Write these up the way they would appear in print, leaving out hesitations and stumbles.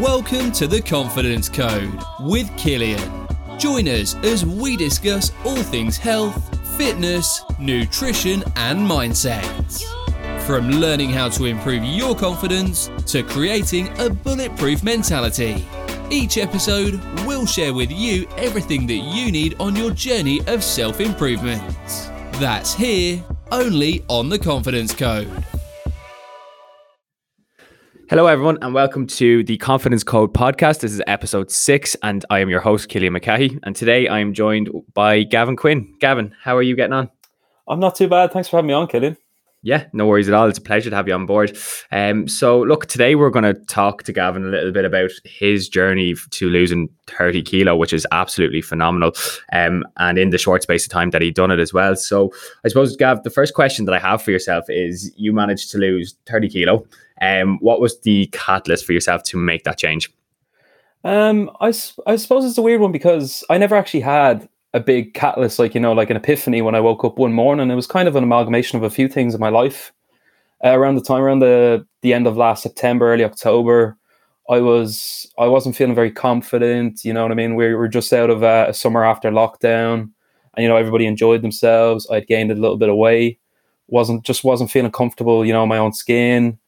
Welcome to The Confidence Code with Cillian. Join us as we discuss all things health, fitness, nutrition and mindset. From learning how to improve your confidence to creating a bulletproof mentality. Each episode will share with you everything that you need on your journey of self-improvement. That's here, only on The Confidence Code. Hello, everyone, and welcome to the Confidence Code podcast. This is episode 6, and I am your host, Cillian McCaughey. And today I am joined by Gavin Quinn. Gavin, how are you getting on? I'm not too bad. Thanks for having me on, Cillian. Yeah, no worries at all. It's a pleasure to have you on board. So look, today we're going to talk to Gavin a little bit about his journey to losing 30 kilo, which is absolutely phenomenal. And in the short space of time that he'd done it as well. So I suppose, Gav, the first question that I have for yourself is you managed to lose 30 kilo. What was the catalyst for yourself to make that change? I suppose it's a weird one because I never actually had a big catalyst, like an epiphany when I woke up one morning. It was kind of an amalgamation of a few things in my life. Around the end of last September, early October, I wasn't feeling very confident. You know what I mean? We were just out of a summer after lockdown, and everybody enjoyed themselves. I'd gained a little bit of weight, wasn't feeling comfortable. In my own skin.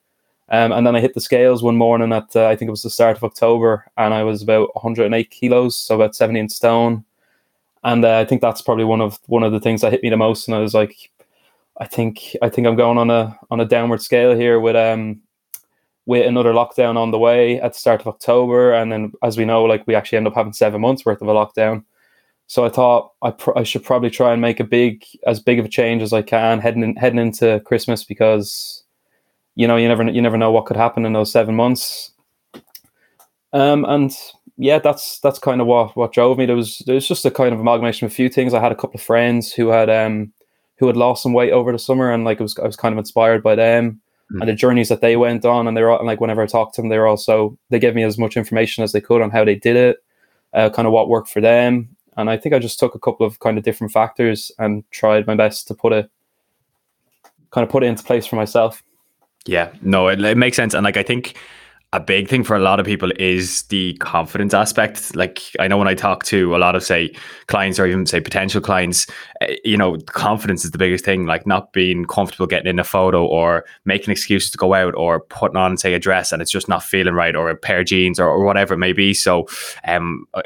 And then I hit the scales one morning at I think it was the start of October, and I was about 108 kilos, so about 17 stone. And I think that's probably one of the things that hit me the most. And I was like, I think I'm going on a downward scale here with another lockdown on the way at the start of October. And then, as we know, we actually end up having 7 months worth of a lockdown. So I thought I should probably try and make as big of a change as I can heading into Christmas, because you never know what could happen in those 7 months. That's kind of what drove me. There was just a kind of amalgamation of a few things. I had a couple of friends who had lost some weight over the summer, and I was kind of inspired by them and the journeys that they went on. And they were whenever I talked to them, they gave me as much information as they could on how they did it, kind of what worked for them. And I think I just took a couple of kind of different factors and tried my best to put it into place for myself. Yeah, no, it makes sense. And I think a big thing for a lot of people is the confidence aspect. I know when I talk to a lot of, say, clients or even, say, potential clients, confidence is the biggest thing, not being comfortable getting in a photo or making excuses to go out or putting on, say, a dress and it's just not feeling right, or a pair of jeans or whatever it may be. So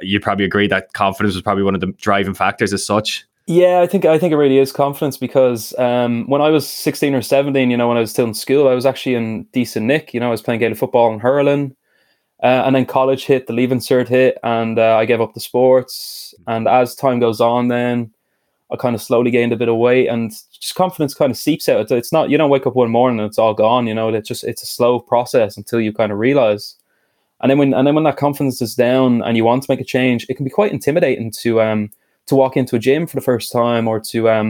you'd probably agree that confidence was probably one of the driving factors as such. Yeah, I think it really is confidence, because when I was 16 or 17, when I was still in school, I was actually in decent nick. I was playing Gaelic football and hurling, and then college hit, the leaving cert hit, and I gave up the sports. And as time goes on, then I kind of slowly gained a bit of weight, and just confidence kind of seeps out. It's not, you don't wake up one morning and it's all gone. It's a slow process until you kind of realize. And then when that confidence is down and you want to make a change, it can be quite intimidating to walk into a gym for the first time, or to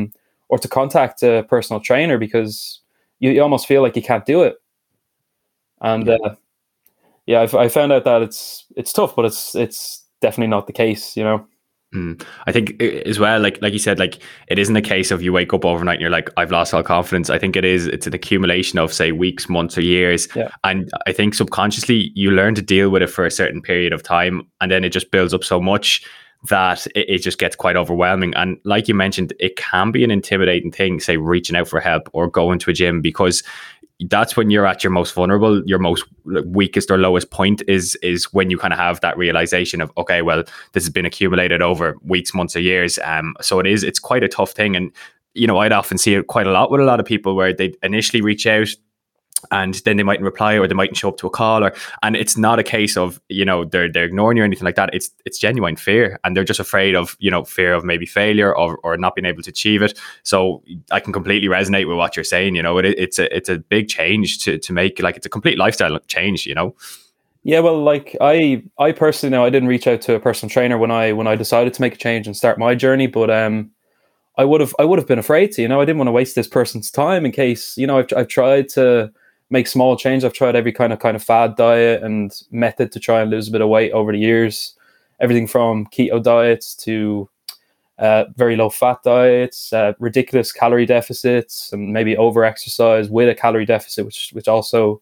contact a personal trainer, because you almost feel like you can't do it. And yeah, I found out that it's tough, but it's definitely not the case, I think as well, like you said, it isn't a case of you wake up overnight and you're like, I've lost all confidence. I think it's an accumulation of, say, weeks, months or years. Yeah. And I think subconsciously you learn to deal with it for a certain period of time, and then it just builds up so much that it just gets quite overwhelming. And like you mentioned, it can be an intimidating thing, say reaching out for help or going to a gym, because that's when you're at your most vulnerable, your most weakest or lowest point is when you kind of have that realization of, okay, well, this has been accumulated over weeks, months or years. So it's quite a tough thing. And, I'd often see it quite a lot with a lot of people where they initially reach out, and then they mightn't reply, or they mightn't show up to a call, and it's not a case of they're ignoring you or anything like that. It's genuine fear, and they're just afraid of fear of maybe failure or not being able to achieve it. So I can completely resonate with what you're saying. It's a big change to make. It's a complete lifestyle change. Yeah, well, I personally know I didn't reach out to a personal trainer when I decided to make a change and start my journey, but I would have been afraid to. I didn't want to waste this person's time in case. I've tried to make small change. I've tried every kind of fad diet and method to try and lose a bit of weight over the years. Everything from keto diets to very low fat diets, ridiculous calorie deficits, and maybe over exercise with a calorie deficit, which also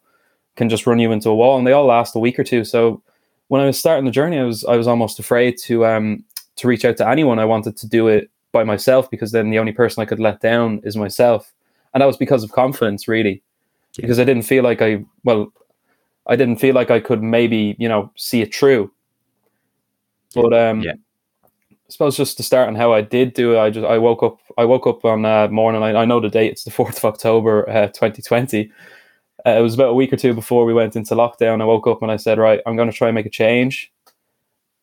can just run you into a wall. And they all last a week or two. So when I was starting the journey, I was almost afraid to reach out to anyone. I wanted to do it by myself, because then the only person I could let down is myself. And that was because of confidence, really, because I didn't feel like I could maybe, see it through. But I suppose just to start on how I did do it, I woke up on a morning. I know the date; it's the 4th of October, 2020. It was about a week or two before we went into lockdown. I woke up and I said, right, I'm going to try and make a change.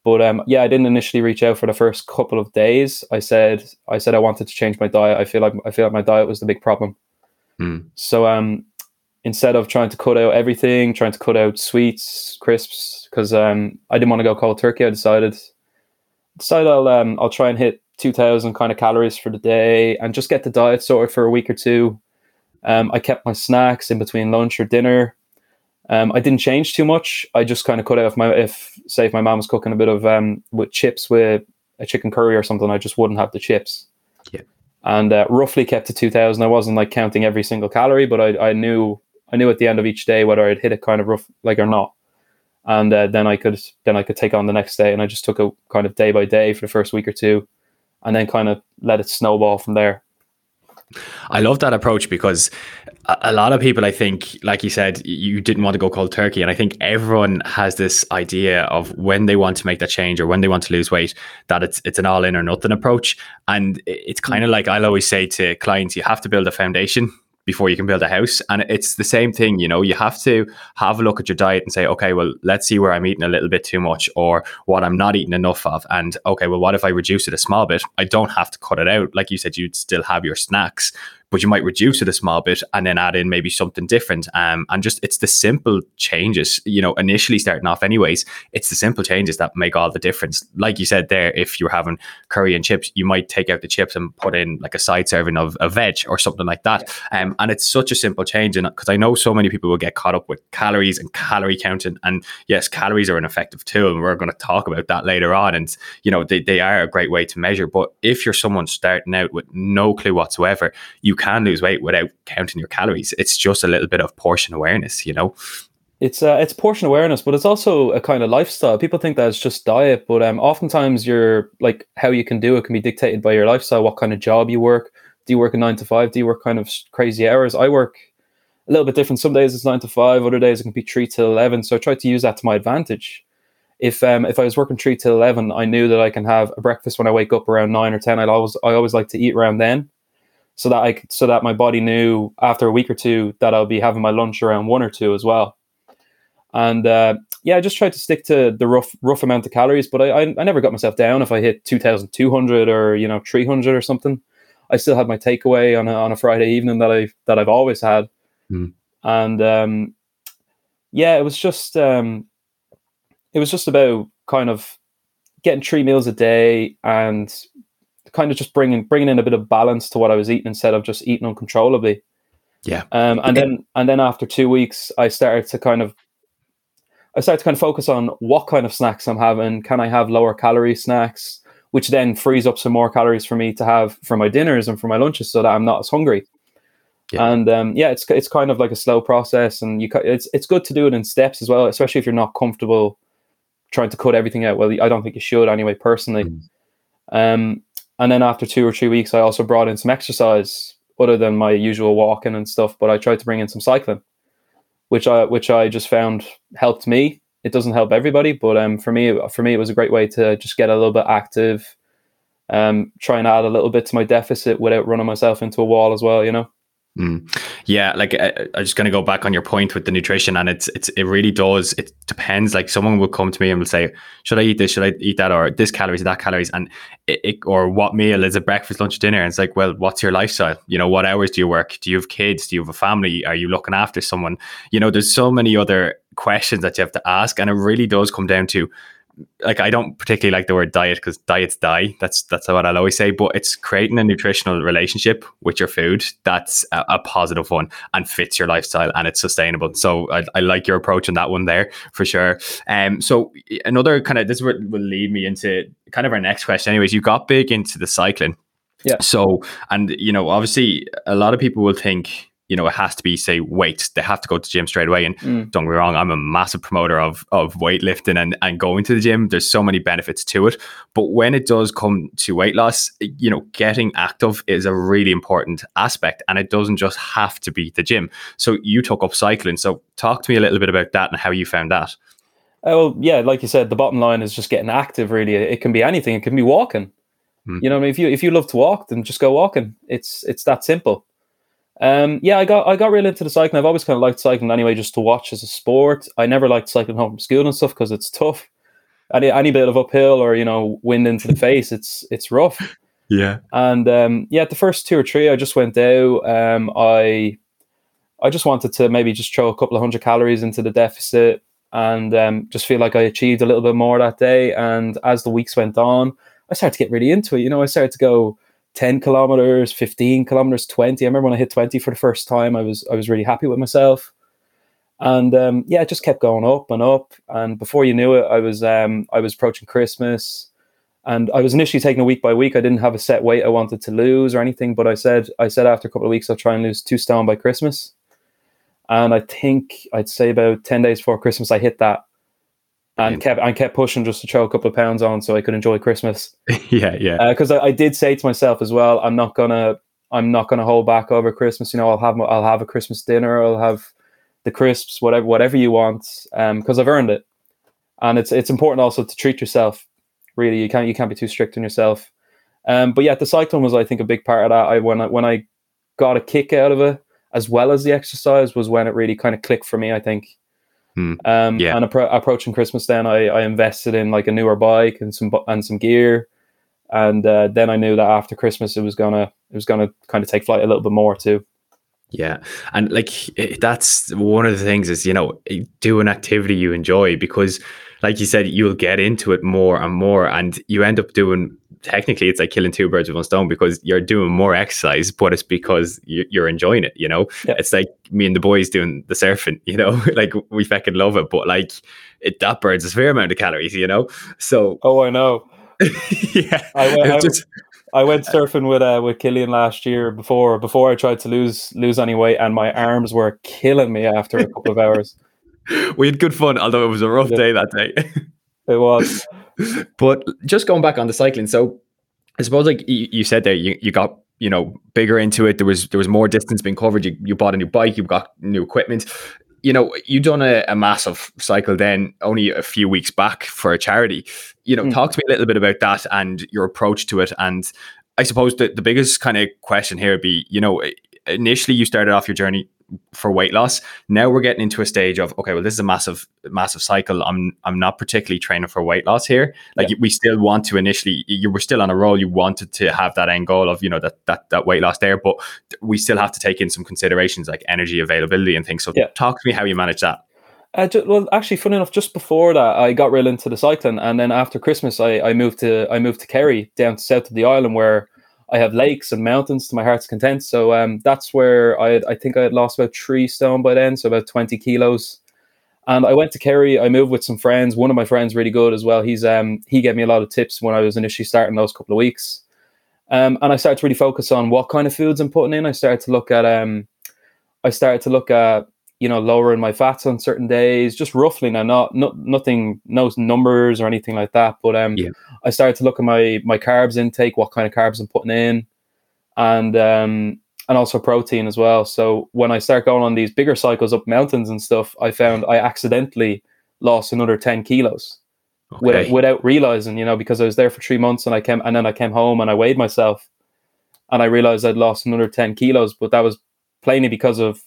But I didn't initially reach out for the first couple of days. I said I wanted to change my diet. I feel like my diet was the big problem. Mm. So instead of trying to cut out everything, trying to cut out sweets, crisps, because I didn't want to go cold turkey, I decided I'll try and hit 2,000 kind of calories for the day and just get the diet sorted for a week or two. I kept my snacks in between lunch or dinner. I didn't change too much. I just kind of cut out if my mom was cooking a bit of with chips with a chicken curry or something, I just wouldn't have the chips. Yeah. And roughly kept to 2,000. I wasn't like counting every single calorie, but I knew at the end of each day whether I'd hit it kind of rough like or not. And then I could take on the next day, and I just took it kind of day by day for the first week or two, and then kind of let it snowball from there. I love that approach, because a lot of people, I think, like you said, you didn't want to go cold turkey. And I think everyone has this idea of when they want to make that change or when they want to lose weight, that it's an all in or nothing approach. And it's kind of like, I'll always say to clients, you have to build a foundation before you can build a house. And it's the same thing, you have to have a look at your diet and say, okay, well, let's see where I'm eating a little bit too much or what I'm not eating enough of. And okay, well, what if I reduce it a small bit? I don't have to cut it out. Like you said, you'd still have your snacks, but you might reduce it a small bit and then add in maybe something different. And just, it's the simple changes, initially starting off anyways, it's the simple changes that make all the difference. Like you said there, if you're having curry and chips, you might take out the chips and put in like a side serving of a veg or something like that. Yeah. And it's such a simple change. And because I know so many people will get caught up with calories and calorie counting. And yes, calories are an effective tool, and we're going to talk about that later on. And, they are a great way to measure. But if you're someone starting out with no clue whatsoever, you can lose weight without counting your calories. It's just a little bit of portion awareness, It's portion awareness, but it's also a kind of lifestyle. People think that it's just diet, but oftentimes you're like, how you can do it can be dictated by your lifestyle. What kind of job you work? Do you work a 9 to 5? Do you work kind of crazy hours? I work a little bit different. Some days it's 9 to 5. Other days it can be 3 to 11. So I try to use that to my advantage. If I was working 3 to 11, I knew that I can have a breakfast when I wake up around 9 or 10. I always like to eat around then. So that my body knew after a week or two that I'll be having my lunch around 1 or 2 as well. And I just tried to stick to the rough amount of calories, but I never got myself down if I hit 2,200 or 300 or something. I still had my takeaway on a Friday evening that I've always had. Mm. And it was just about kind of getting 3 meals a day and kind of just bringing in a bit of balance to what I was eating instead of just eating uncontrollably. Yeah. And then after 2 weeks, I started to kind of focus on what kind of snacks I'm having. Can I have lower calorie snacks, which then frees up some more calories for me to have for my dinners and for my lunches so that I'm not as hungry. Yeah. And it's kind of like a slow process, and it's good to do it in steps as well, especially if you're not comfortable trying to cut everything out. Well, I don't think you should anyway, personally. Mm. And then after 2 or 3 weeks, I also brought in some exercise other than my usual walking and stuff. But I tried to bring in some cycling, which I just found helped me. It doesn't help everybody, but for me, it was a great way to just get a little bit active, try and add a little bit to my deficit without running myself into a wall as well, Mm. Yeah, like I'm just going to go back on your point with the nutrition, and it really does. It depends. Like someone will come to me and will say, "Should I eat this? Should I eat that? Or this calories, that calories?" And or what meal is it? Breakfast, lunch, dinner? And it's like, well, what's your lifestyle? What hours do you work? Do you have kids? Do you have a family? Are you looking after someone? There's so many other questions that you have to ask, and it really does come down to. Like, I don't particularly like the word diet, because diets die. That's what I'll always say. But it's creating a nutritional relationship with your food that's a positive one and fits your lifestyle, and it's sustainable. So I like your approach on that one there for sure. So another kind of, this will lead me into kind of our next question. Anyways, you got big into the cycling. Yeah. So, and obviously a lot of people will think, you know, it has to be, say, weights. They have to go to the gym straight away. And don't get me wrong, I'm a massive promoter of weightlifting and going to the gym. There's so many benefits to it. But when it does come to weight loss, you know, getting active is a really important aspect, and it doesn't just have to be the gym. So you took up cycling. So talk to me a little bit about that and how you found that. Well, yeah, like you said, the bottom line is just getting active, really. It can be anything. It can be walking. You know what I mean? If you love to walk, then just go walking. It's that simple. Yeah, I got really into the cycling. I've always kind of liked cycling anyway, just to watch as a sport. I never liked cycling home from school and stuff because it's tough. Any bit of uphill or, you know, wind into the face, it's rough. Yeah. And yeah, the first two or three, I just went out. I just wanted to maybe just throw a couple of 100 calories into the deficit and just feel like I achieved a little bit more that day. And as the weeks went on, I started to get really into it. You know, I started to go 10 kilometers, 15 kilometers, 20. I remember when I hit 20 for the first time, I was really happy with myself. And yeah, it just kept going up and up. And before you knew it, I was approaching Christmas, and I was initially taking a week by week. I didn't have a set weight I wanted to lose or anything, but I said after a couple of weeks, I'll try and lose 2 stone by Christmas. And I think I'd say about 10 days before Christmas, I hit that. And kept pushing just to throw a couple of pounds on so I could enjoy Christmas. Yeah. Because I did say to myself as well, I'm not gonna hold back over Christmas. You know, I'll have a Christmas dinner. I'll have the crisps, whatever you want, because I've earned it. And it's important also to treat yourself. Really, you can't be too strict on yourself. But yeah, the cycling was, I think, a big part of that. When I got a kick out of it, as well as the exercise, was when it really kind of clicked for me, I think. And approaching Christmas, then I invested in like a newer bike and some gear, and then I knew that after Christmas it was gonna kind of take flight a little bit more too. Yeah, and like that's one of the things is, you know, do an activity you enjoy, because like you said, you'll get into it more and more, and you end up doing, technically it's like killing 2 birds with 1 stone, because you're doing more exercise, but it's because you're enjoying it, you know. Yeah. It's like me and the boys doing the surfing, you know, like we fucking love it, but like that burns a fair amount of calories, you know. So I know. Yeah, I went surfing with Cillian last year before I tried to lose any weight, and my arms were killing me after a couple of hours. We had good fun, although it was a rough day that day. It was. But just going back on the cycling, so I suppose like you said there, you got, you know, bigger into it. There was more distance being covered. You bought a new bike. You got new equipment. You know, you done a massive cycle then only a few weeks back for a charity. You know, talk to me a little bit about that and your approach to it. And I suppose the biggest kind of question here would be, you know, initially you started off your journey for weight loss. Now we're getting into a stage of, okay, well, this is a massive cycle. I'm not particularly training for weight loss here. Like we still want to initially, you were still on a roll. You wanted to have that end goal of, you know, that weight loss there, but we still have to take in some considerations like energy availability and things. So talk to me how you manage that. Well, actually, funny enough, just before that, I got real into the cycling, and then after Christmas, I moved to Kerry, down south of the island, where I have lakes and mountains to my heart's content. So that's where I think I had lost about 3 stone by then, so about 20 kilos. And I went to Kerry. I moved with some friends. One of my friends really good as well. He's he gave me a lot of tips when I was initially starting those couple of weeks. And I started to really focus on what kind of foods I'm putting in. I started to look at you know, lowering my fats on certain days, just roughly now, nothing, no numbers or anything like that. But I started to look at my carbs intake, what kind of carbs I'm putting in, and also protein as well. So when I start going on these bigger cycles up mountains and stuff, I found I accidentally lost another 10 kilos without realizing, you know, because I was there for 3 months and I came home and I weighed myself and I realized I'd lost another 10 kilos, but that was plainly because of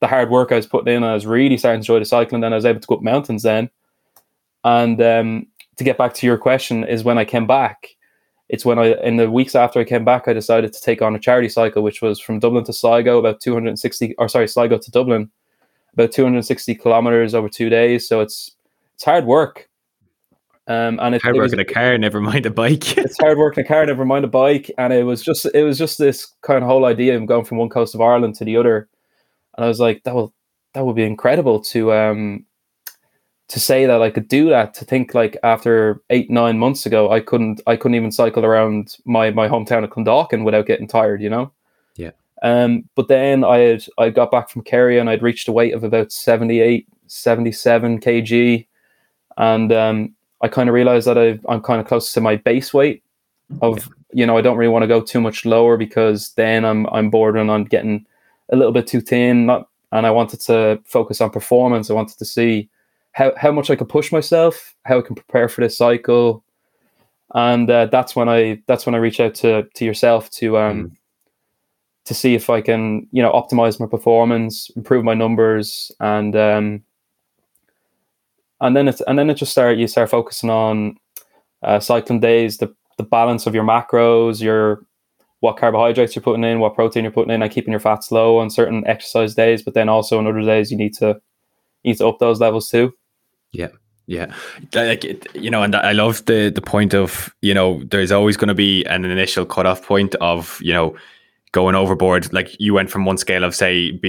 the hard work I was putting in. I was really starting to enjoy the cycling. Then I was able to go up mountains then. And to get back to your question, is when I came back, it's when in the weeks after I came back, I decided to take on a charity cycle, which was from Dublin to Sligo, Sligo to Dublin, about 260 kilometers over 2 days. So it's hard work. It's hard work in a car, never mind a bike. And it was just this kind of whole idea of going from one coast of Ireland to the other. And I was like, that would be incredible to say that I could do that. To think like after 8-9 months ago, I couldn't even cycle around my hometown of Clondalkin without getting tired, you know. Yeah. But then I got back from Kerry and I'd reached a weight of about 78, 77 kg. And I kind of realized that I'm kind of close to my base weight of, you know, I don't really want to go too much lower because then I'm bordering on getting a little bit too thin. And I wanted to focus on performance. I wanted to see how much I could push myself, how I can prepare for this cycle. And that's when I reach out to yourself to see if I can, you know, optimize my performance, improve my numbers, and then you start focusing on cycling days, the balance of your macros, what carbohydrates you're putting in, what protein you're putting in, and keeping your fats low on certain exercise days. But then also on other days, you need to up those levels too. Yeah. Yeah. Like, you know, and I love the point of, you know, there's always going to be an initial cutoff point of, you know, going overboard. Like you went from one scale of can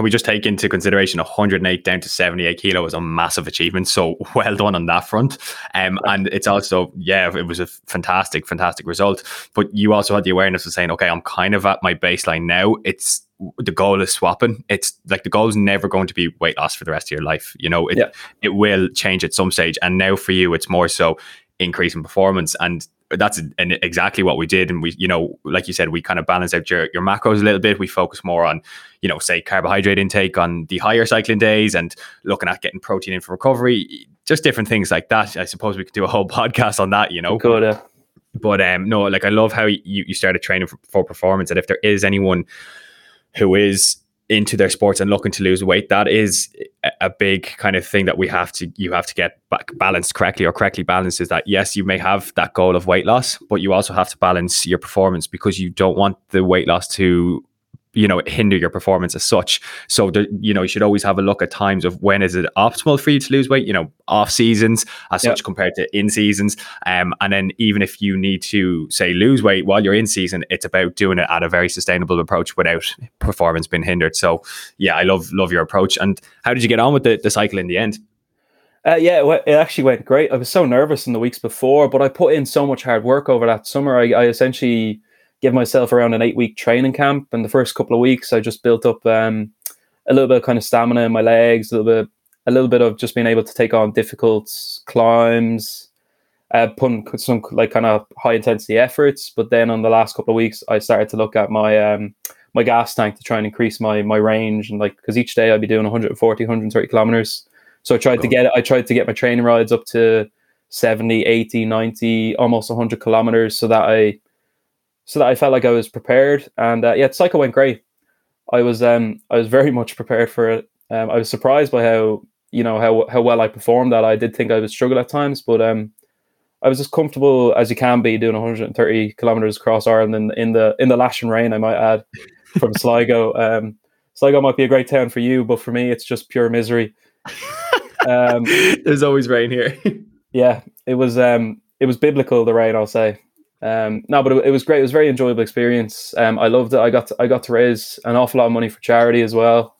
we just take into consideration 108 down to 78 kilo is a massive achievement. So well done on that front. And it's also, yeah, it was a fantastic result, but you also had the awareness of saying, okay, I'm kind of at my baseline now. It's, the goal is swapping. It's like the goal is never going to be weight loss for the rest of your life. You know, it will change at some stage. And now for you, it's more so increase in performance. And that's exactly what we did. And we, you know, like you said, we kind of balance out your macros a little bit. We focus more on, you know, say carbohydrate intake on the higher cycling days and looking at getting protein in for recovery, just different things like that. I suppose we could do a whole podcast on that, you know. Cool, yeah. But no, like I love how you started training for performance. And if there is anyone who is into their sports and looking to lose weight, that is a big kind of thing that you have to get back balanced correctly, or correctly balanced, is that yes, you may have that goal of weight loss, but you also have to balance your performance, because you don't want the weight loss to, you know, hinder your performance as such. So there, you know, you should always have a look at times of when is it optimal for you to lose weight, you know, off seasons as such compared to in seasons. And then even if you need to say lose weight while you're in season, it's about doing it at a very sustainable approach without performance being hindered. So yeah, I love your approach. And how did you get on with the cycle in the end? It actually went great. I was so nervous in the weeks before, but I put in so much hard work over that summer. I essentially give myself around an 8-week training camp. And the first couple of weeks, I just built up a little bit of kind of stamina in my legs, a little bit of just being able to take on difficult climbs, putting some like kind of high intensity efforts. But then on the last couple of weeks, I started to look at my gas tank to try and increase my range. And like, because each day I'd be doing 140, 130 kilometers. So I tried to get my training rides up to 70, 80, 90, almost 100 kilometers so that I felt like I was prepared. And the cycle went great. I was very much prepared for it. I was surprised by how well I performed that. I did think I would struggle at times, but I was as comfortable as you can be doing 130 kilometers across Ireland in the lashing rain, I might add, from Sligo. Sligo might be a great town for you, but for me, it's just pure misery. There's always rain here. Yeah, it was biblical, the rain, I'll say. But it was great. It was a very enjoyable experience. I loved it. I got to raise an awful lot of money for charity as well.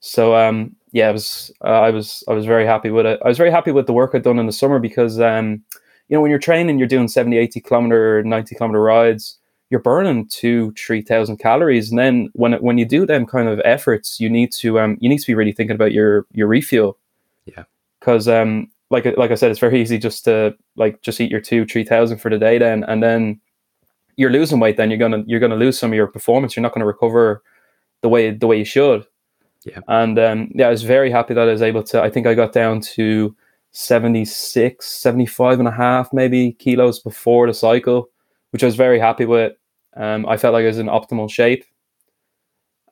So I was very happy with it. I was very happy with the work I'd done in the summer, because you know, when you're training, you're doing 70, 80 kilometer, 90 kilometer rides, you're burning 2,000-3,000 calories, and then when you do them kind of efforts, you need to be really thinking about your refuel. Yeah, because Like I said, it's very easy just to eat your 2,000-3,000 for the day then, and then you're losing weight. Then you're gonna lose some of your performance. You're not gonna recover the way you should. Yeah. And I was very happy that I was able to. I think I got down to 76, 75 and a half maybe kilos before the cycle, which I was very happy with. I felt like I was in optimal shape.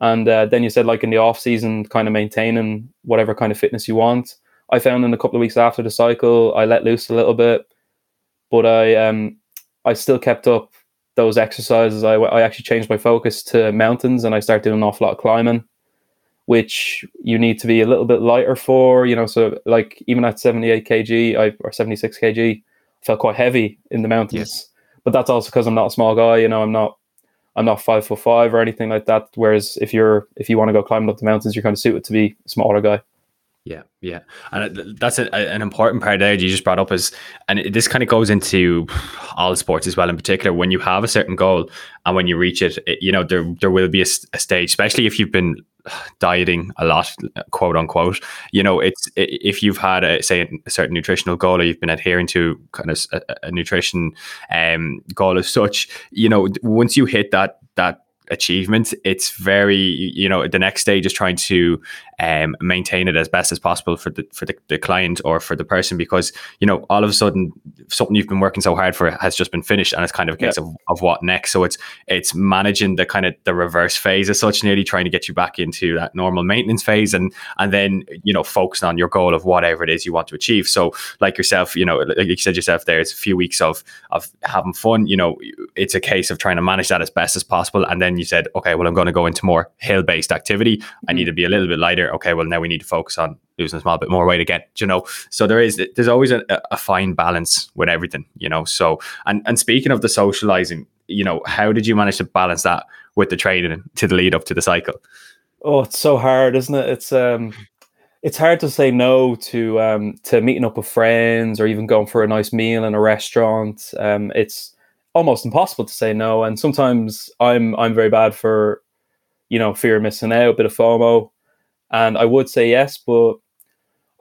And then you said like in the off season, kind of maintaining whatever kind of fitness you want. I found in a couple of weeks after the cycle, I let loose a little bit, but I still kept up those exercises. I actually changed my focus to mountains, and I started doing an awful lot of climbing, which you need to be a little bit lighter for, you know. So like even at 78 kg or 76 kg, I felt quite heavy in the mountains. Yes. But that's also because I'm not a small guy, you know. I'm not 5'5" or anything like that. Whereas if you want to go climbing up the mountains, you're kind of suited to be a smaller guy. Yeah. And that's an important part there you just brought up is, and this kind of goes into all sports as well in particular, when you have a certain goal and when you reach it, you know, there will be a stage, especially if you've been dieting a lot, quote unquote, you know, if you've had a certain nutritional goal, or you've been adhering to kind of a nutrition goal as such, you know, once you hit that achievement, it's very, you know, the next stage is trying to maintain it as best as possible for the client or for the person, because, you know, all of a sudden something you've been working so hard for has just been finished, and it's kind of a case of what next. So it's managing the kind of the reverse phase as such, nearly trying to get you back into that normal maintenance phase, and then, you know, focusing on your goal of whatever it is you want to achieve. So like yourself, you know, like you said yourself there, it's a few weeks of having fun, you know, it's a case of trying to manage that as best as possible, and then you said, okay, well, I'm going to go into more hill-based activity. I need to be a little bit lighter. Okay, well, now we need to focus on losing a small bit more weight again, you know. So there's always a fine balance with everything, you know. So, and speaking of the socializing, you know, how did you manage to balance that with the training to the lead up to the cycle? Oh, it's so hard, isn't it? It's hard to say no to meeting up with friends or even going for a nice meal in a restaurant. It's almost impossible to say no, and sometimes I'm very bad for, you know, fear of missing out, a bit of FOMO, and I would say yes, but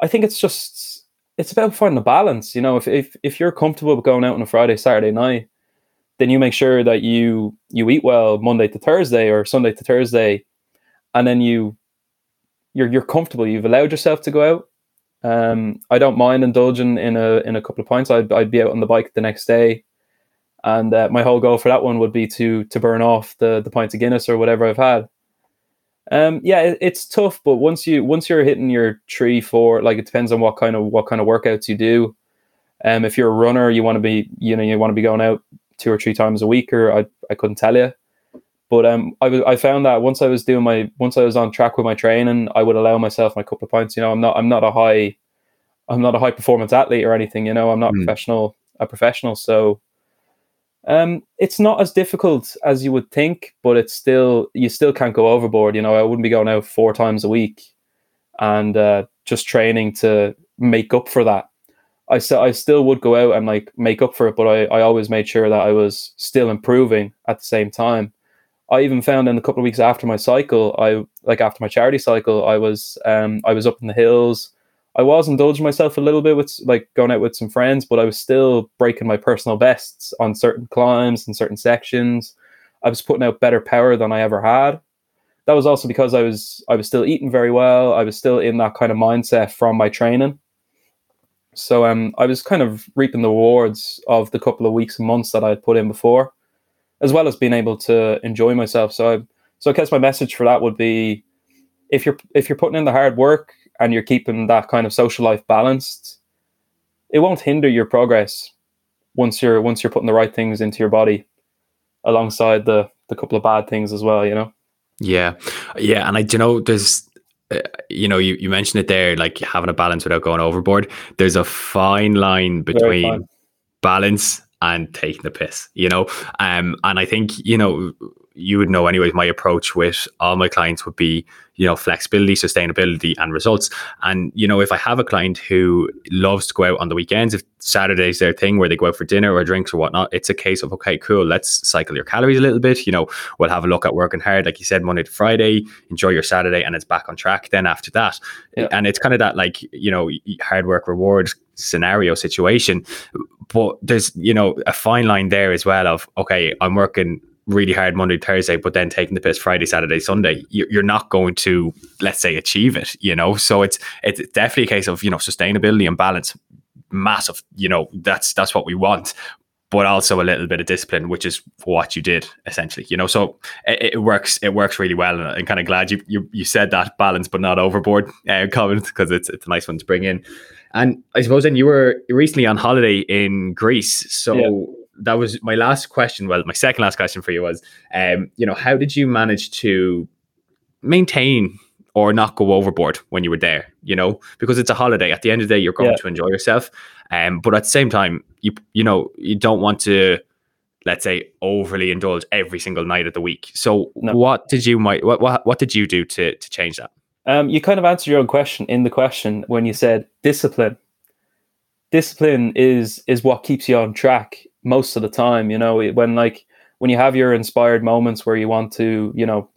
I think it's about finding a balance, you know. If you're comfortable with going out on a Friday, Saturday night, then you make sure that you eat well Monday to Thursday or Sunday to Thursday, and then you're comfortable, you've allowed yourself to go out. I don't mind indulging in a couple of pints. I'd be out on the bike the next day. And my whole goal for that one would be to burn off the pint of Guinness or whatever I've had. It's tough, but once you're hitting your 3-4, like, it depends on what kind of workouts you do. If you're a runner, you want to be going out 2 or 3 times a week, or I couldn't tell you. But I found that once I was on track with my training, I would allow myself my couple of pints. You know, I'm not a high performance athlete or anything. You know, I'm not a professional. So. It's not as difficult as you would think, but you still can't go overboard. You know, I wouldn't be going out 4 times a week and just training to make up for that. I still would go out and, like, make up for it, but I always made sure that I was still improving at the same time. I even found in a couple of weeks after my cycle, after my charity cycle, I was up in the hills. I was indulging myself a little bit with, like, going out with some friends, but I was still breaking my personal bests on certain climbs and certain sections. I was putting out better power than I ever had. That was also because I was still eating very well. I was still in that kind of mindset from my training. So I was kind of reaping the rewards of the couple of weeks and months that I had put in before, as well as being able to enjoy myself. So I guess my message for that would be, if you're putting in the hard work, and you're keeping that kind of social life balanced, it won't hinder your progress once you're putting the right things into your body alongside the couple of bad things as well, you know? Yeah. And I, you know, there's, you know, you mentioned it there, like, having a balance without going overboard. There's a fine line between balance and taking the piss, you know? And I think, you know, you would know anyways, my approach with all my clients would be, you know, flexibility, sustainability, and results. And, you know, if I have a client who loves to go out on the weekends, if Saturday's their thing where they go out for dinner or drinks or whatnot, it's a case of, okay, cool, let's cycle your calories a little bit. You know, we'll have a look at working hard, like you said, Monday to Friday, enjoy your Saturday, and it's back on track then after that. Yeah. And it's kind of that, like, you know, hard work reward scenario situation. But there's, you know, a fine line there as well of, okay, I'm working really hard Monday, Thursday, but then taking the piss Friday, Saturday, Sunday, you're not going to, let's say, achieve it, you know? So it's definitely a case of, you know, sustainability and balance, massive, you know, that's what we want, but also a little bit of discipline, which is what you did essentially, you know? So it works really well. And I'm kind of glad you said that balance, but not overboard comment, because it's a nice one to bring in. And I suppose then you were recently on holiday in Greece. So that was my last question. Well, my second last question for you was, you know, how did you manage to maintain or not go overboard when you were there? You know, because it's a holiday. At the end of the day, you're going to enjoy yourself. But at the same time, you know, you don't want to, let's say, overly indulge every single night of the week. So what did you do to change that? You kind of answered your own question in the question when you said discipline. Discipline is what keeps you on track most of the time. You know, when you have your inspired moments where you want to, you know,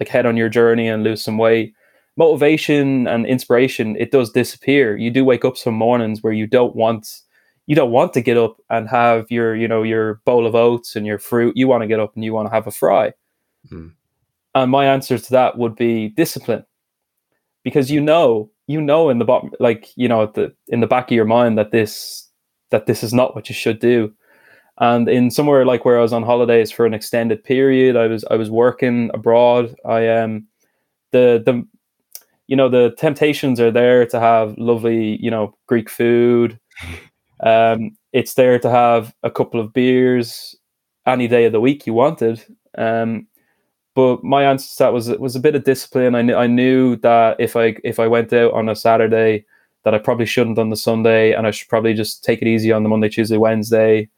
like head on your journey and lose some weight, motivation and inspiration, it does disappear. You do wake up some mornings where you don't want to get up and have your, you know, your bowl of oats and your fruit. You want to get up and you want to have a fry. Mm. And my answer to that would be discipline, because you know in the bottom, like, you know, in the back of your mind that this is not what you should do. And in somewhere like where I was on holidays for an extended period, I was working abroad. The temptations are there to have lovely, you know, Greek food. It's there to have a couple of beers any day of the week you wanted. But my answer to that was a bit of discipline. I knew that if I went out on a Saturday, that I probably shouldn't on the Sunday, and I should probably just take it easy on the Monday, Tuesday, Wednesday.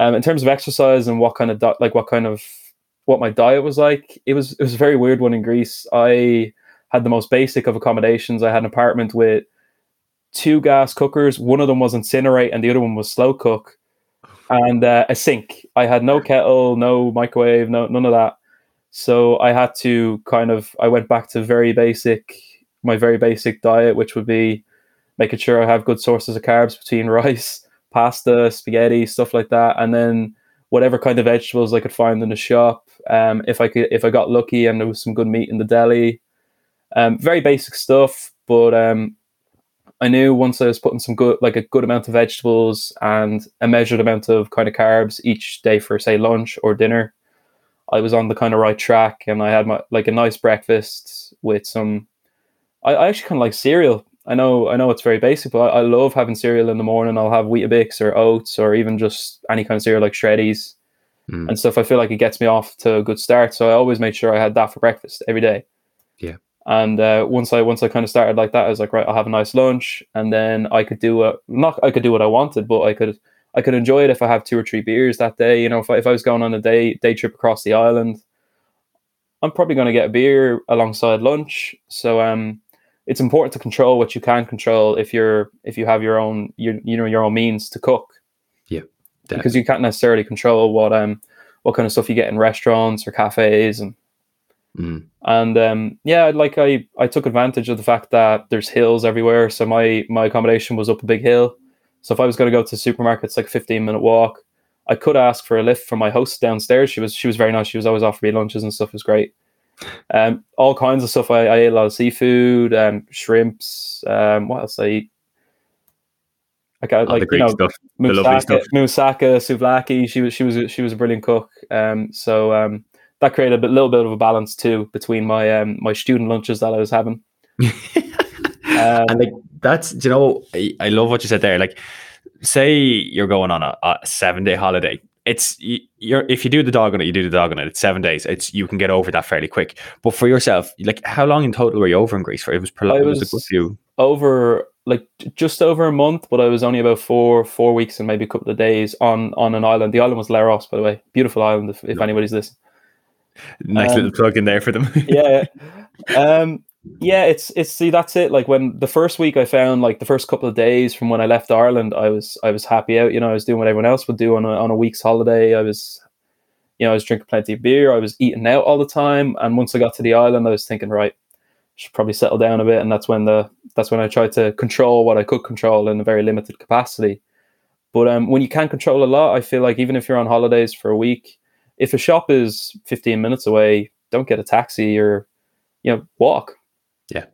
In terms of exercise and what my diet was like, it was a very weird one in Greece. I had the most basic of accommodations. I had an apartment with 2 gas cookers. One of them was incinerate, and the other one was slow cook, and a sink. I had no kettle, no microwave, none of that. So I had to I went back to my very basic diet, which would be making sure I have good sources of carbs between rice, pasta, spaghetti, stuff like that. And then whatever kind of vegetables I could find in the shop. If I got lucky and there was some good meat in the deli, very basic stuff. But I knew once I was putting a good amount of vegetables and a measured amount of kind of carbs each day for, say, lunch or dinner, I was on the kind of right track. And I had a nice breakfast with some. I actually kind of like cereal. I know it's very basic, but I love having cereal in the morning. I'll have Weetabix or oats or even just any kind of cereal like Shreddies and stuff. I feel like it gets me off to a good start. So I always made sure I had that for breakfast every day. Yeah. And once I kind of started like that, I was like, right, I'll have a nice lunch, and then I could do what I wanted, but I could enjoy it if I have 2 or 3 beers that day. You know, if I was going on a day trip across the island, I'm probably going to get a beer alongside lunch. So it's important to control what you can control if you have your own means to cook. Yeah, definitely. Because you can't necessarily control what kind of stuff you get in restaurants or cafes I took advantage of the fact that there's hills everywhere. So my accommodation was up a big hill. So if I was going to go to the supermarket, it's like a 15-minute walk. I could ask for a lift from my host downstairs. She was very nice. She was always offering me lunches and stuff. It was great. All kinds of stuff. I ate a lot of seafood, shrimps. What else I eat? I got the Greek stuff, the lovely stuff. Moussaka, souvlaki. She was a brilliant cook. That created a little bit of a balance too between my my student lunches that I was having. And I love what you said there. Like, say you're going on a 7-day holiday. If you do the dog on it, It's 7 days. You can get over that fairly quick. But for yourself, like, how long in total were you over in Greece for? It was prolonged. It was a good few. Over just over a month, but I was only about four weeks and maybe a couple of days on an island. The island was Leros, by the way, beautiful island. If anybody's listening. Nice little plug in there for them. See, that's it. Like, when the first week, I found, like, the first couple of days from when I left Ireland, I was happy out. You know, I was doing what everyone else would do on a week's holiday. I was drinking plenty of beer. I was eating out all the time. And once I got to the island, I was thinking, right, I should probably settle down a bit. And that's when I tried to control what I could control in a very limited capacity. But when you can control a lot, I feel like even if you're on holidays for a week, if a shop is 15 minutes away, don't get a taxi or, you know, walk. Yeah.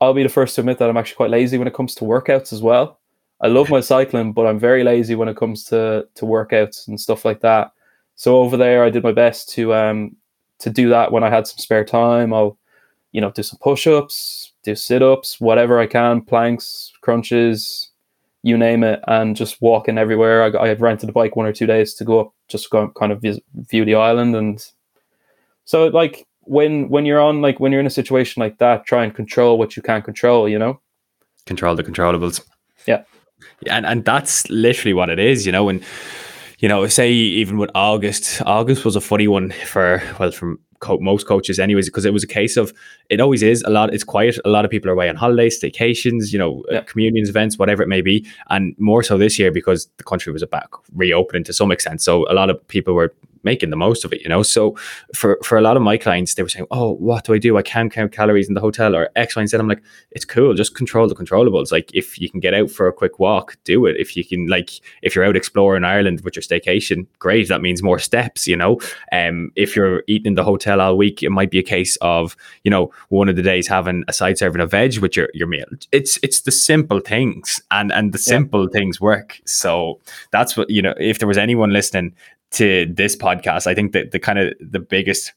I'll be the first to admit that I'm actually quite lazy when it comes to workouts as well. I love my cycling, but I'm very lazy when it comes to workouts and stuff like that. So over there, I did my best to do that when I had some spare time. I'll, you know, do some push-ups, do sit-ups, whatever I can, planks, crunches, you name it, and just walking everywhere. I had rented a bike 1 or 2 days to go up, just go kind of view the island. And so, like, when you're in a situation like that, try and control what you can control, you know, control the controllables. Yeah. And that's literally what it is, you know. And, you know, say even with August was a funny one for, well, from most coaches anyways, because it was a case of, it always is a lot, it's quiet, a lot of people are away on holidays, staycations, you know, communions, events, whatever it may be, and more so this year because the country was back reopening to some extent, so a lot of people were making the most of it, you know. So for a lot of my clients, they were saying, oh, what do? I can't count calories in the hotel or X, Y, and Z. I'm like, it's cool. Just control the controllables. Like if you can get out for a quick walk, do it. If you can, like, if you're out exploring Ireland with your staycation, great. That means more steps, you know. If you're eating in the hotel all week, it might be a case of, you know, one of the days having a side serving of veg with your meal. It's the simple things, and the simple things work. So that's what, you know, if there was anyone listening to this podcast, I think that the kind of the biggest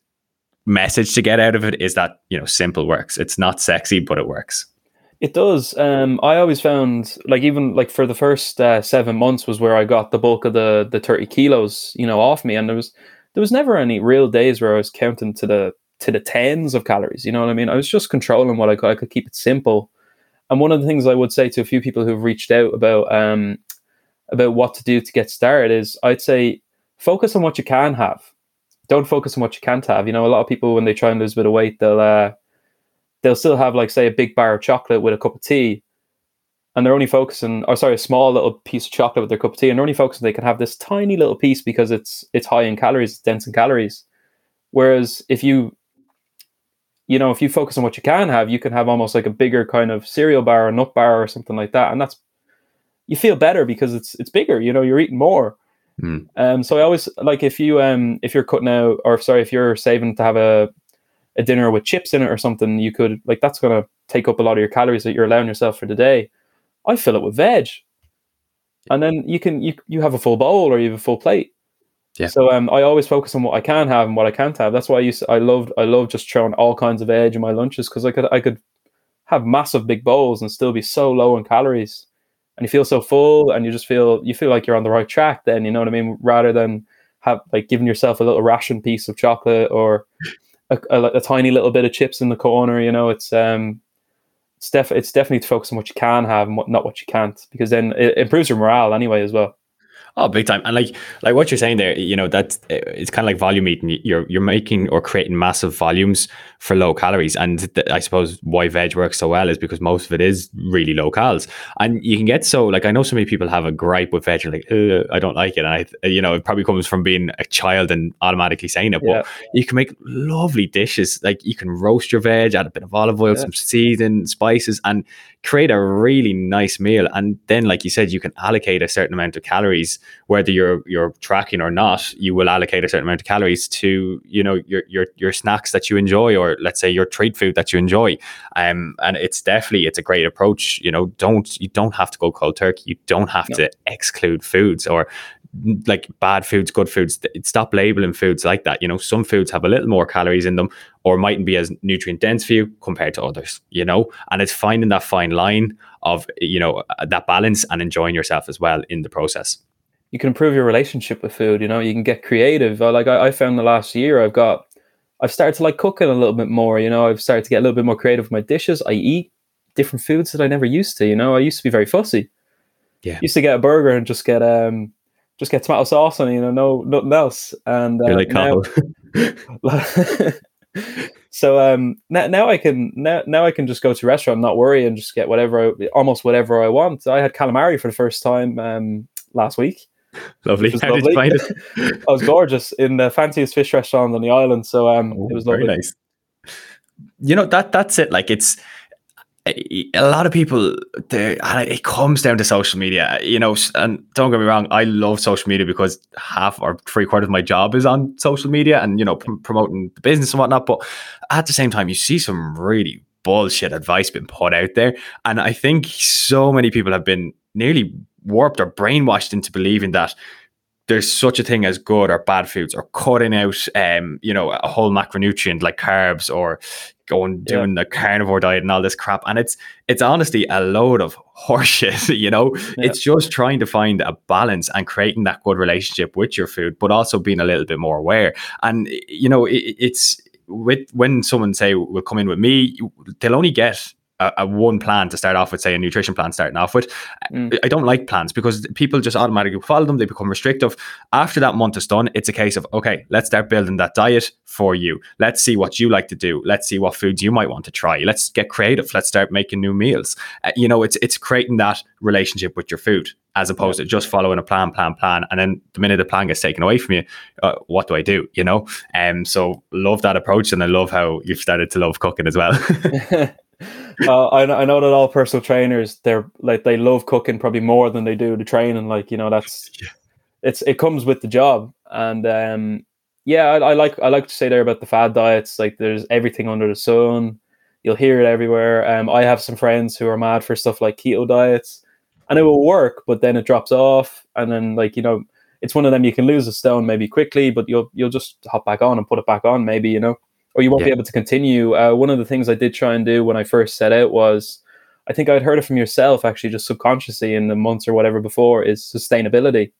message to get out of it is that, you know, simple works. It's not sexy, but it works. It does. I always found, like, even like for the first 7 months was where I got the bulk of the 30 kilos, you know, off me, and there was never any real days where I was counting to the tens of calories, you know what I mean? I was just controlling what I could. I could keep it simple. And one of the things I would say to a few people who've reached out about what to do to get started is, I'd say, focus on what you can have. Don't focus on what you can't have. You know, a lot of people, when they try and lose a bit of weight, they'll still have, like, say, a big bar of chocolate with a cup of tea, and they're only focusing, or sorry, a small little piece of chocolate with their cup of tea, and they're only focusing they can have this tiny little piece because it's high in calories, it's dense in calories. Whereas if you focus on what you can have almost like a bigger kind of cereal bar or nut bar or something like that, and that's, you feel better because it's bigger, you know, you're eating more. Mm. So I always, like, if you're saving to have a dinner with chips in it or something, you could, like, that's going to take up a lot of your calories that you're allowing yourself for the day. I fill it with veg, and then you have a full bowl or you have a full plate. Yeah. So I always focus on what I can have and what I can't have. That's why I love just throwing all kinds of veg in my lunches, because I could have massive big bowls and still be so low in calories. And you feel so full, and you just feel like you're on the right track then, you know what I mean? Rather than have, like, giving yourself a little ration piece of chocolate or a tiny little bit of chips in the corner, you know, it's definitely to focus on what you can have and not what you can't, because then it improves your morale anyway as well. Oh, big time. And like what you're saying there, you know, that's, it's kind of like volume eating. You're making or creating massive volumes for low calories. And I suppose why veg works so well is because most of it is really low cals. And you can get so, like, I know so many people have a gripe with veg and like, I don't like it. And I, you know, it probably comes from being a child and automatically saying it, but you can make lovely dishes. Like, you can roast your veg, add a bit of olive oil, some seasoning, spices, and create a really nice meal. And then, like you said, you can allocate a certain amount of calories, whether you're tracking or not. You will allocate a certain amount of calories to, you know, your snacks that you enjoy, or let's say your treat food that you enjoy. And it's a great approach. You know, you don't have to go cold turkey. You don't have to exclude foods, or like bad foods, good foods. Stop labeling foods like that. You know, some foods have a little more calories in them, or mightn't be as nutrient dense for you compared to others, you know. And it's finding that fine line of, you know, that balance, and enjoying yourself as well in the process. You can improve your relationship with food, you know, you can get creative. Like I found the last year I've started to like cooking a little bit more, you know, I've started to get a little bit more creative with my dishes. I eat different foods that I never used to, you know. I used to be very fussy. Yeah. Used to get a burger and just get tomato sauce on it, you know, no, nothing else. And so now I can just go to a restaurant, not worry, and just get almost whatever I want. I had calamari for the first time last week. Lovely. How did you find it? I was gorgeous in the fanciest fish restaurant on the island. So it was lovely. Very nice. You know, that's it. Like, it's a lot of people there, and it comes down to social media, you know. And don't get me wrong, I love social media because half or three quarters of my job is on social media, and, you know, promoting the business and whatnot. But at the same time, you see some really bullshit advice being put out there. And I think so many people have been nearly warped or brainwashed into believing that there's such a thing as good or bad foods, or cutting out, you know, a whole macronutrient like carbs, or doing the carnivore diet and all this crap. And it's honestly a load of horseshit, you know. Yeah. It's just trying to find a balance and creating that good relationship with your food, but also being a little bit more aware. And, you know, it's when someone, say, will come in with me, they'll only get a one plan to start off with, say a nutrition plan starting off with. I don't like plans because people just automatically follow them. They become restrictive. After that month is done, it's a case of, okay, let's start building that diet for you. Let's see what you like to do. Let's see what foods you might want to try. Let's get creative. Let's start making new meals. You know, it's creating that relationship with your food as opposed to just following a plan. And then the minute the plan gets taken away from you, what do I do? You know? So love that approach. And I love how you've started to love cooking as well. I know that all personal trainers, they're like, they love cooking probably more than they do the training. Like, you know, that's it comes with the job. And I like to say there about the fad diets. Like, there's everything under the sun. You'll hear it everywhere. I have some friends who are mad for stuff like keto diets, and it will work, but then it drops off. And then, like, you know, it's one of them, you can lose a stone maybe quickly, but you'll just hop back on and put it back on maybe, you know. Or you won't be able to continue. One of the things I did try and do when I first set out was, I think I'd heard it from yourself actually, just subconsciously in the months or whatever before, is sustainability.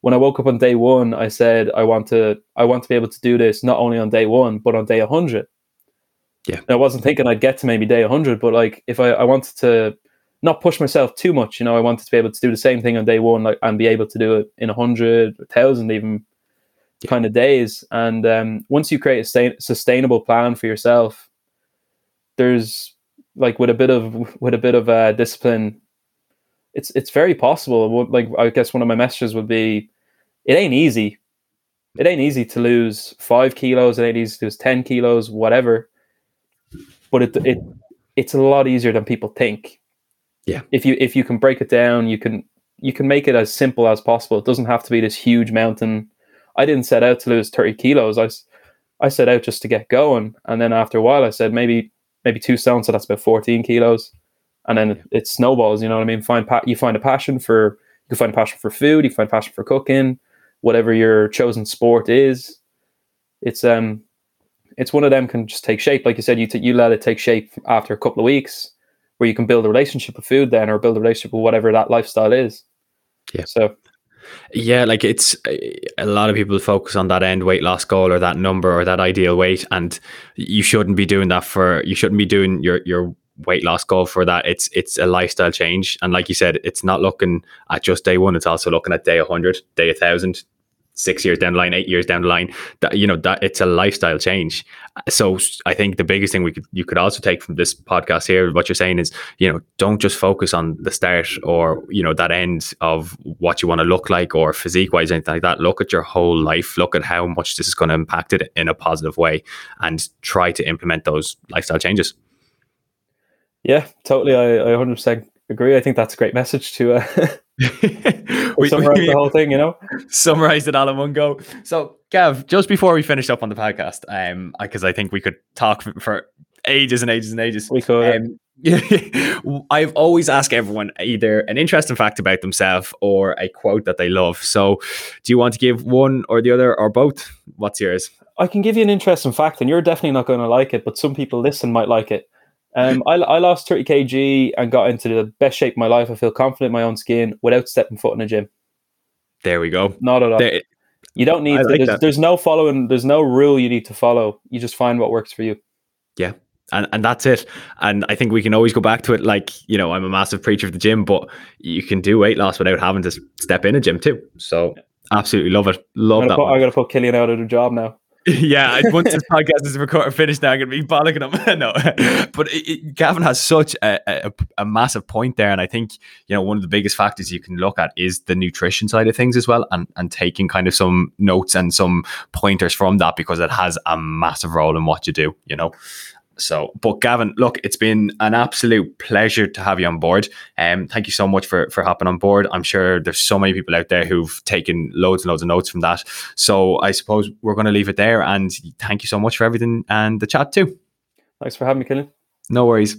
When I woke up on day one, I said, I want to be able to do this not only on day one, but on day 100. Yeah. And I wasn't thinking I'd get to maybe day 100, but like, if I wanted to not push myself too much, you know, I wanted to be able to do the same thing on day one, like, and be able to do it in 100, 1,000 even. Kind of days. And once you create a sustainable plan for yourself, there's like with a bit of discipline, it's very possible. Like, I guess one of my messages would be, it ain't easy to lose 5 kilos, it ain't easy to lose 10 kilos, whatever, but it's a lot easier than people think. If you can break it down, you can make it as simple as possible. It doesn't have to be this huge mountain. I didn't set out to lose 30 kilos. I set out just to get going. And then after a while, I said, maybe 2 stones. So that's about 14 kilos. And then it snowballs. You know what I mean? You find a passion for food. You find a passion for cooking, whatever your chosen sport is. It's one of them can just take shape. Like you said, you let it take shape after a couple of weeks, where you can build a relationship with food then, or build a relationship with whatever that lifestyle is. Yeah. So. Yeah, like, it's a lot of people focus on that end weight loss goal or that number or that ideal weight, and you shouldn't be doing that you shouldn't be doing your weight loss goal for that. It's a lifestyle change, and like you said, it's not looking at just day one, it's also looking at day 100, day 1,000, 6 years down the line, 8 years down the line. That, you know, that it's a lifestyle change. So I think the biggest thing you could also take from this podcast here, what you're saying is, you know, don't just focus on the start or, you know, that end of what you want to look like or physique wise, anything like that. Look at your whole life. Look at how much this is going to impact it in a positive way, and try to implement those lifestyle changes. Yeah, totally. I 100% agree. I think that's a great message to summarize the whole thing, you know, summarize it all in one go. So Gav, just before we finish up on the podcast, because I think we could talk for ages and ages and ages, we could. I've always asked everyone either an interesting fact about themselves or a quote that they love. So do you want to give one or the other or both? What's yours? I can give you an interesting fact, and you're definitely not going to like it, but some people listen might like it. I lost 30 kg and got into the best shape of my life. I feel confident in my own skin without stepping foot in a gym. There we go. Not at all. You don't need there's no following. There's no rule you need to follow. You just find what works for you. Yeah. And that's it. And I think we can always go back to it. Like, you know, I'm a massive preacher of the gym, but you can do weight loss without having to step in a gym too. So absolutely love it. Love that. I got to put Cillian out of the job now. Yeah, once this podcast is finished now, I'm going to be bollocking him. No, but Gavin has such a massive point there. And I think, you know, one of the biggest factors you can look at is the nutrition side of things as well, and taking kind of some notes and some pointers from that, because it has a massive role in what you do, you know. So, but Gavin, look, it's been an absolute pleasure to have you on board. Thank you so much for hopping on board. I'm sure there's so many people out there who've taken loads and loads of notes from that. So I suppose we're going to leave it there. And thank you so much for everything and the chat too. Thanks for having me, Cillian. No worries.